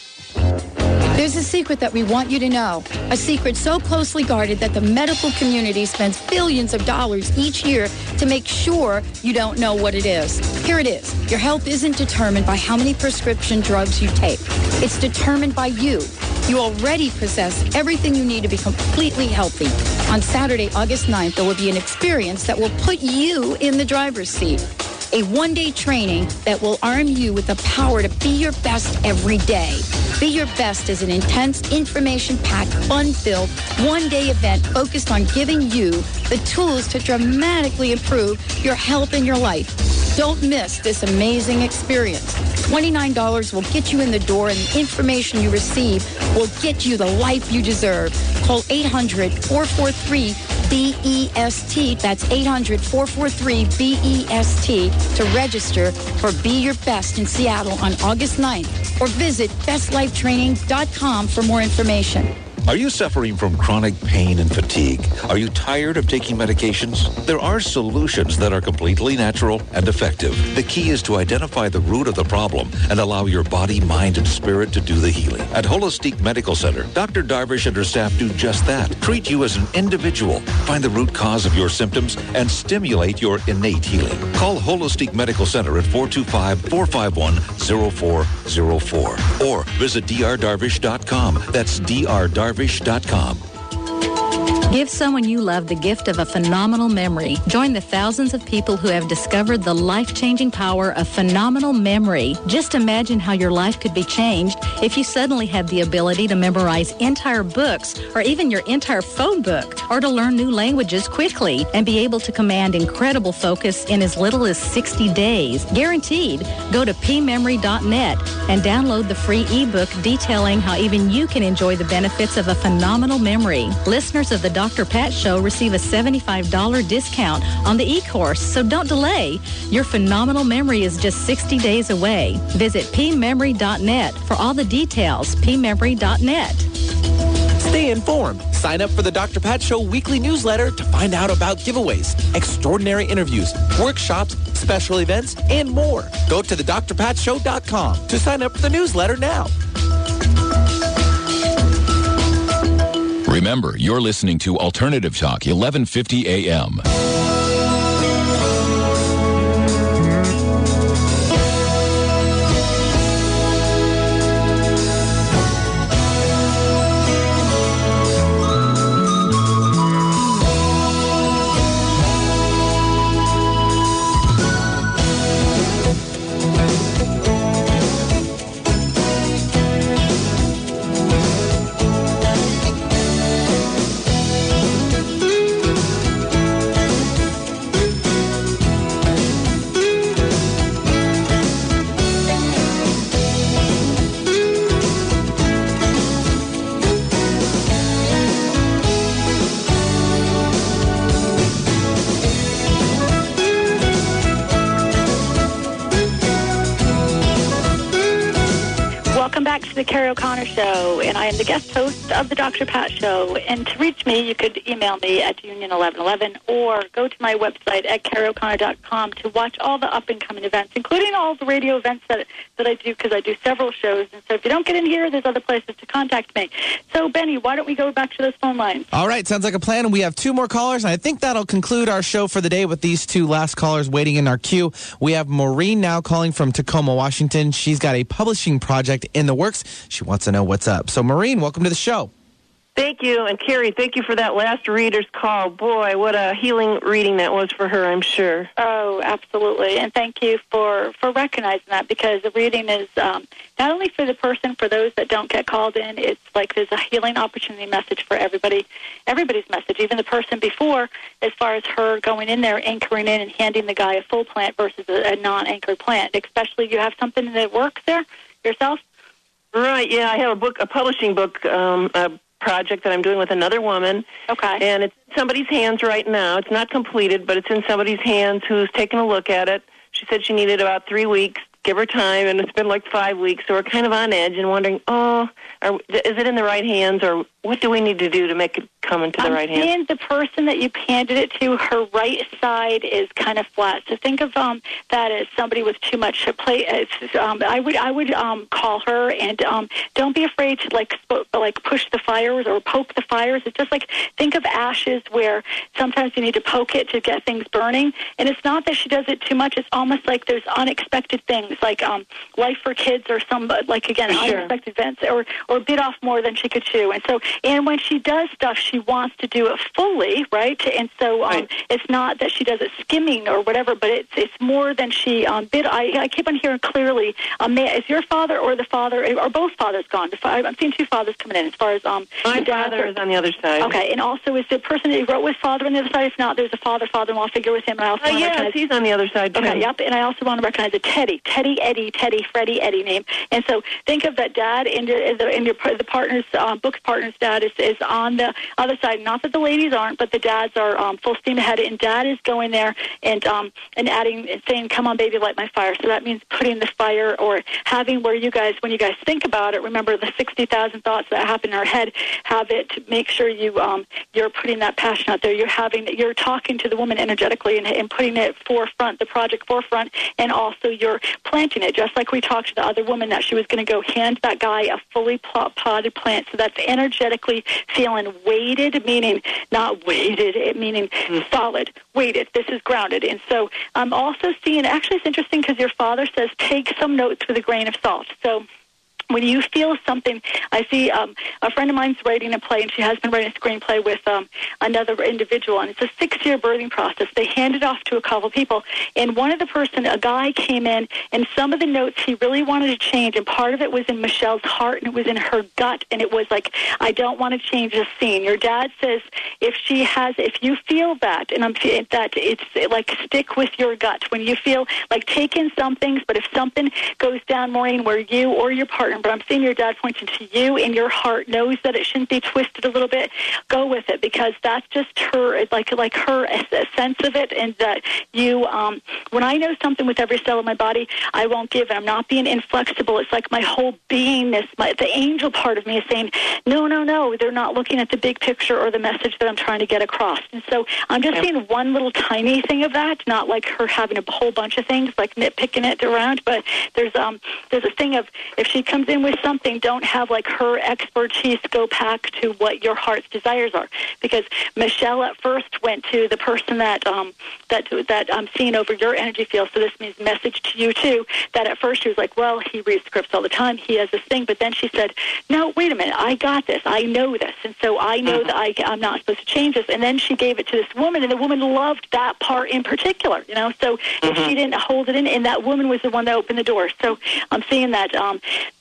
There's a secret that we want you to know, a secret so closely guarded that the medical community spends billions of dollars each year to make sure you don't know what it is. Here it is. Your health isn't determined by how many prescription drugs you take. It's determined by you. You already possess everything you need to be completely healthy. On Saturday, August 9th, there will be an experience that will put you in the driver's seat. A one-day training that will arm you with the power to be your best every day. Be Your Best is an intense, information-packed, fun-filled, one-day event focused on giving you the tools to dramatically improve your health and your life. Don't miss this amazing experience. $29 will get you in the door, and the information you receive will get you the life you deserve. Call 800-443-BEST. That's 800-443-BEST to register for Be Your Best in Seattle on August 9th. Or visit bestlifetraining.com for more information. Are you suffering from chronic pain and fatigue? Are you tired of taking medications? There are solutions that are completely natural and effective. The key is to identify the root of the problem and allow your body, mind, and spirit to do the healing. At Holistique Medical Center, Dr. Darvish and her staff do just that. Treat you as an individual, find the root cause of your symptoms, and stimulate your innate healing. Call Holistique Medical Center at 425-451-0404 or visit drdarvish.com. That's drdarvish.com. Give someone you love the gift of a phenomenal memory. Join the thousands of people who have discovered the life-changing power of phenomenal memory. Just imagine how your life could be changed if you suddenly had the ability to memorize entire books or even your entire phone book, or to learn new languages quickly and be able to command incredible focus in as little as 60 days. Guaranteed. Go to pmemory.net and download the free ebook detailing how even you can enjoy the benefits of a phenomenal memory. Listeners of the Dr. Pat Show receive a $75 discount on the e-course, so don't delay. Your phenomenal memory is just 60 days away. Visit pmemory.net for all the details. pmemory.net. Stay informed. Sign up for the Dr. Pat Show weekly newsletter to find out about giveaways, extraordinary interviews, workshops, special events, and more. Go to thedrpatshow.com to sign up for the newsletter now. Remember, you're listening to Alternative Talk, 1150 AM. the Kerrie O'Connor Show, and I am the guest host of the Dr. Pat Show. And to reach me, you could email me at union1111 or go to my website at kerryoconnor.com to watch all the up-and-coming events, including all the radio events that I do, because I do several shows. And so if you don't get in here, there's other places to contact me. So, Benny, why don't we go back to those phone lines? All right, sounds like a plan. And we have two more callers, and I think that'll conclude our show for the day with these two last callers waiting in our queue. We have Maureen now calling from Tacoma, Washington. She's got a publishing project in the works. She wants to know what's up. So, Maureen, welcome to the show. Thank you. And, Kerrie, thank you for that last reader's call. Boy, what a healing reading that was for her, I'm sure. Oh, absolutely. And thank you for recognizing that, because the reading is not only for the person, for those that don't get called in, it's like there's a healing opportunity message for everybody, everybody's message, even the person before, as far as her going in there, anchoring in and handing the guy a full plant versus a non-anchored plant, especially you have something that works there yourself. Right, yeah, I have a publishing book project that I'm doing with another woman. Okay. And it's in somebody's hands right now. It's not completed, but it's in somebody's hands who's taking a look at it. She said she needed about 3 weeks, give her time, and it's been like 5 weeks, so we're kind of on edge and wondering, is it in the right hands, or what do we need to do to make it come into the right hands? And the person that you handed it to, her right side is kind of flat. So think of that as somebody with too much play. I would call her, and don't be afraid to like push the fires or poke the fires. It's just like, think of ashes where sometimes you need to poke it to get things burning. And it's not that she does it too much. It's almost like there's unexpected things, like life for kids or some, like, again, sure, unexpected events, or bit off more than she could chew. And so, and when she does stuff, she wants to do it fully, right? And so right, it's not that she does it skimming or whatever, but it's more than she bid. I keep on hearing clearly, is your father or the father, or both fathers gone? I'm seeing two fathers coming in as far as... my father is on the other side. Okay, and also is the person that you wrote with father on the other side? If not, there's a father-in-law figure with him. And I also want to recognize, he's on the other side, too. Okay, yep, and I also want to recognize a Teddy Freddie Eddie name. And so think of that dad and the partner's, book's partner's dad is on the other side. Not that the ladies aren't, but the dads are full steam ahead, and dad is going there and adding and saying, come on, baby, light my fire. So that means putting the fire, or having where you guys, when you guys think about it, remember the 60,000 thoughts that happen in our head, have it, make sure you, you're putting that passion out there. You're talking to the woman energetically and putting it forefront, the project forefront, and also you're planting it, just like we talked to the other woman that she was going to go hand that guy a fully potted plant. So that's energetically feeling weighted, meaning not weighted, it meaning solid, weighted. This is grounded. And so I'm also seeing, actually it's interesting because your father says take some notes with a grain of salt. So when you feel something, I see a friend of mine's writing a play, and she has been writing a screenplay with another individual, and it's a 6-year birthing process. They hand it off to a couple people, and one of the person, a guy came in, and some of the notes he really wanted to change, and part of it was in Michelle's heart, and it was in her gut, and it was like, I don't want to change the scene. Your dad says, if you feel that, and that it's like stick with your gut. When you feel like, take in some things, but if something goes down, Maureen, where you or your partner, but I'm seeing your dad pointing to you, and your heart knows that it shouldn't be twisted a little bit, go with it, because that's just her, like her a sense of it, and that you, when I know something with every cell of my body, I won't give, and I'm not being inflexible. It's like my whole beingness, the angel part of me is saying, no, they're not looking at the big picture or the message that I'm trying to get across. And so I'm just seeing one little tiny thing of that, not like her having a whole bunch of things, like nitpicking it around, but there's a thing of, if she comes in with something, don't have like her expertise go back to what your heart's desires are, because Michelle at first went to the person that I'm seeing over your energy field. So this means message to you too, that at first she was like, well, he reads scripts all the time, he has this thing, but then she said, no, wait a minute, I got this, I know this, and so I know that I'm not supposed to change this. And then she gave it to this woman, and the woman loved that part in particular, you know, so if she didn't hold it in, and that woman was the one that opened the door. So I'm seeing that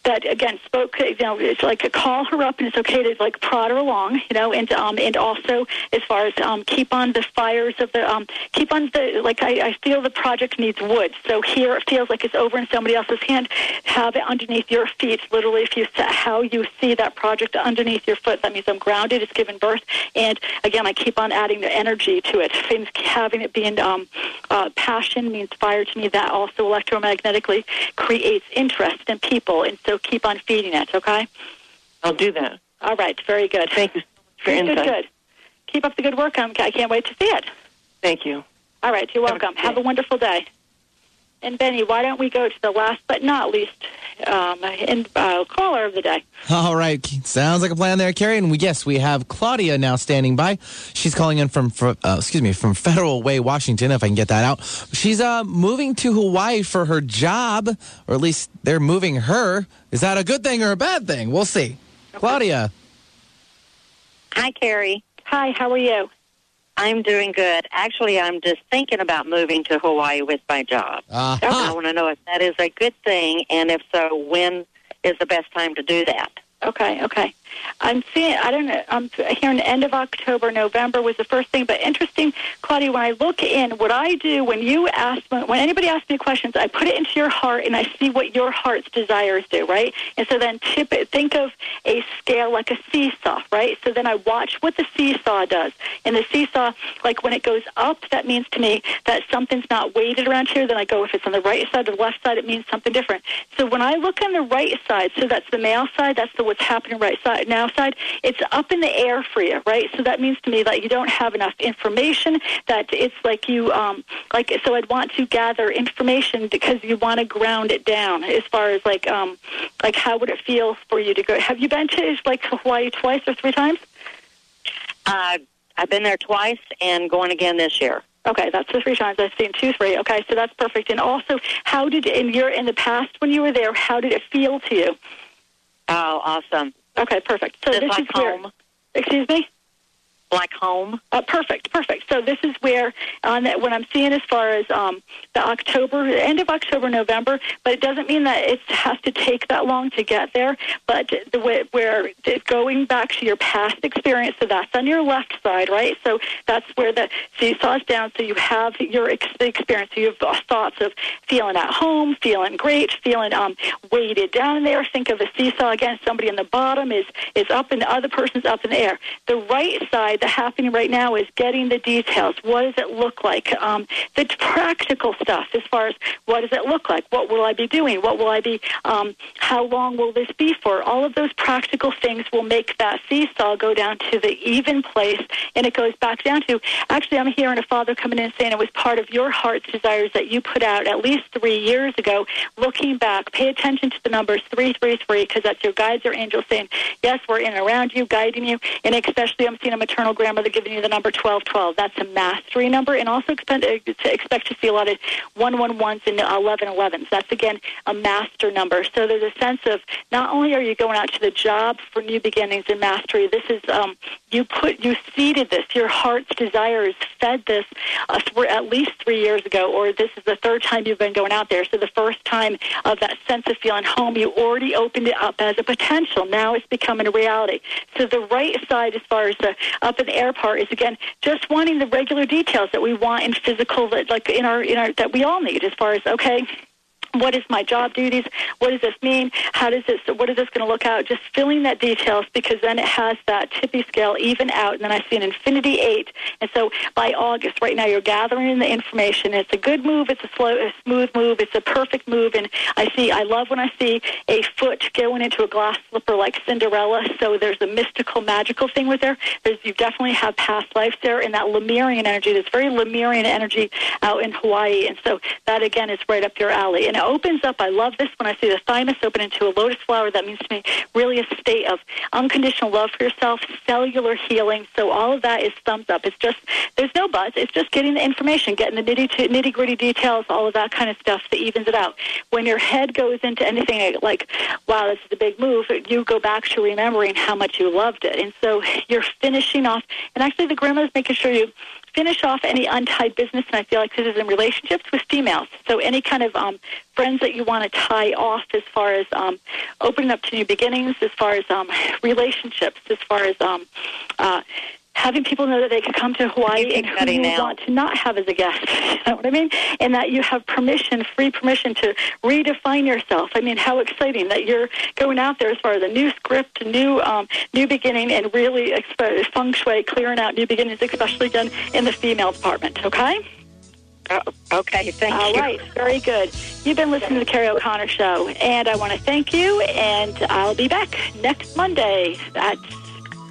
that again spoke, you know, it's like a call her up, and it's okay to like prod her along, you know, and also as far as keep on the fires of the keep on the, like I feel the project needs wood, so here it feels like it's over in somebody else's hand, have it underneath your feet, literally if you set how you see that project underneath your foot, that means I'm grounded, it's given birth, and again I keep on adding the energy to it, having it being Passion means fire to me. That also electromagnetically creates interest in people, and so keep on feeding it, okay? I'll do that. All right, very good. Thank you for your insight. Good. Keep up the good work. I can't wait to see it. Thank you. All right, you're welcome. Have a wonderful day. And, Benny, why don't we go to the last but not least caller of the day? All right. Sounds like a plan there, Kerrie. And, we have Claudia now standing by. She's calling in from Federal Way, Washington, if I can get that out. She's moving to Hawaii for her job, or at least they're moving her. Is that a good thing or a bad thing? We'll see. Okay. Claudia. Hi, Kerrie. Hi, how are you? I'm doing good. Actually, I'm just thinking about moving to Hawaii with my job. Uh-huh. I want to know if that is a good thing, and if so, when is the best time to do that? Okay. I'm hearing end of October, November was the first thing, but interesting, Claudia, when I look in, what I do when anybody asks me questions, I put it into your heart and I see what your heart's desires do, right? And so then think of a scale like a seesaw, right? So then I watch what the seesaw does. And the seesaw, like when it goes up, that means to me that something's not weighted around here. Then I go, if it's on the right side or the left side, it means something different. So when I look on the right side, so that's the male side, that's the what's happening right side now side, it's up in the air for you, right? So that means to me that you don't have enough information, that it's like you so I'd want to gather information because you want to ground it down as far as like how would it feel for you to go. Have you been to Hawaii twice or three times? I've been there twice and going again this year. Okay, that's the three times I've seen 2, 3. Okay, so that's perfect. And also, how did in the past when you were there, how did it feel to you? Oh, awesome. Okay, perfect. So this is home. Excuse me? Like home? Perfect. So this is where, what I'm seeing as far as the end of October, November, but it doesn't mean that it has to take that long to get there, but the way where going back to your past experience, so that's on your left side, right? So that's where the seesaw is down, so you have your experience, so you have thoughts of feeling at home, feeling great, feeling weighted down in there. Think of a seesaw, again, somebody on the bottom is up and the other person's up in the air. The right side, the happening right now is getting the details. What does it look like? The practical stuff as far as what does it look like? What will I be doing? What will I be? How long will this be for? All of those practical things will make that seesaw go down to the even place, and it goes back down to, actually I'm hearing a father coming in saying it was part of your heart's desires that you put out at least 3 years ago. Looking back, pay attention to the numbers 333 because that's your guides or angels saying, yes, we're in and around you, guiding you, and especially I'm seeing a maternal grandmother giving you the number 1212. That's a mastery number, and also expect to see a lot of 111s and 1111s. That's again a master number. So there's a sense of not only are you going out to the job for new beginnings and mastery. This is you seeded this. Your heart's desires fed this at least 3 years ago, or this is the third time you've been going out there. So the first time of that sense of feeling home, you already opened it up as a potential. Now it's becoming a reality. So the right side, as far as the up in the air part, is again just wanting the regular details that we want in physical, like in our that we all need as far as, okay, what is my job duties? What does this mean? What is this going to look out? Just filling that details, because then it has that tippy scale even out. And then I see an infinity 8. And so by August, right now, you're gathering the information. It's a good move. It's a smooth move. It's a perfect move. And I love when I see a foot going into a glass slipper like Cinderella. So there's a mystical, magical thing with there. You definitely have past lives there, and that Lemurian energy, this very Lemurian energy out in Hawaii. And so that, again, is right up your alley. And opens up. I love this when I see the thymus open into a lotus flower. That means to me really a state of unconditional love for yourself, cellular healing. So all of that is thumbs up. It's just, there's no buzz. It's just getting the information, getting the nitty-gritty details, all of that kind of stuff that evens it out. When your head goes into anything like, wow, this is a big move, you go back to remembering how much you loved it. And so you're finishing off. And actually the grandma's making sure you finish off any untied business, and I feel like this is in relationships with females. So any kind of friends that you want to tie off as far as opening up to new beginnings, as far as relationships, as far as having people know that they could come to Hawaii and who you want to not have as a guest. You know what I mean? And that you have permission, free permission to redefine yourself. I mean, how exciting that you're going out there as far as a new script, new beginning, and really feng shui, clearing out new beginnings, especially done in the female department, okay? Okay, thank you. All right, very good. You've been listening to The Kerrie O'Connor Show, and I want to thank you, and I'll be back next Monday at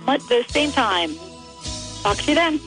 the same time. Talk to you then.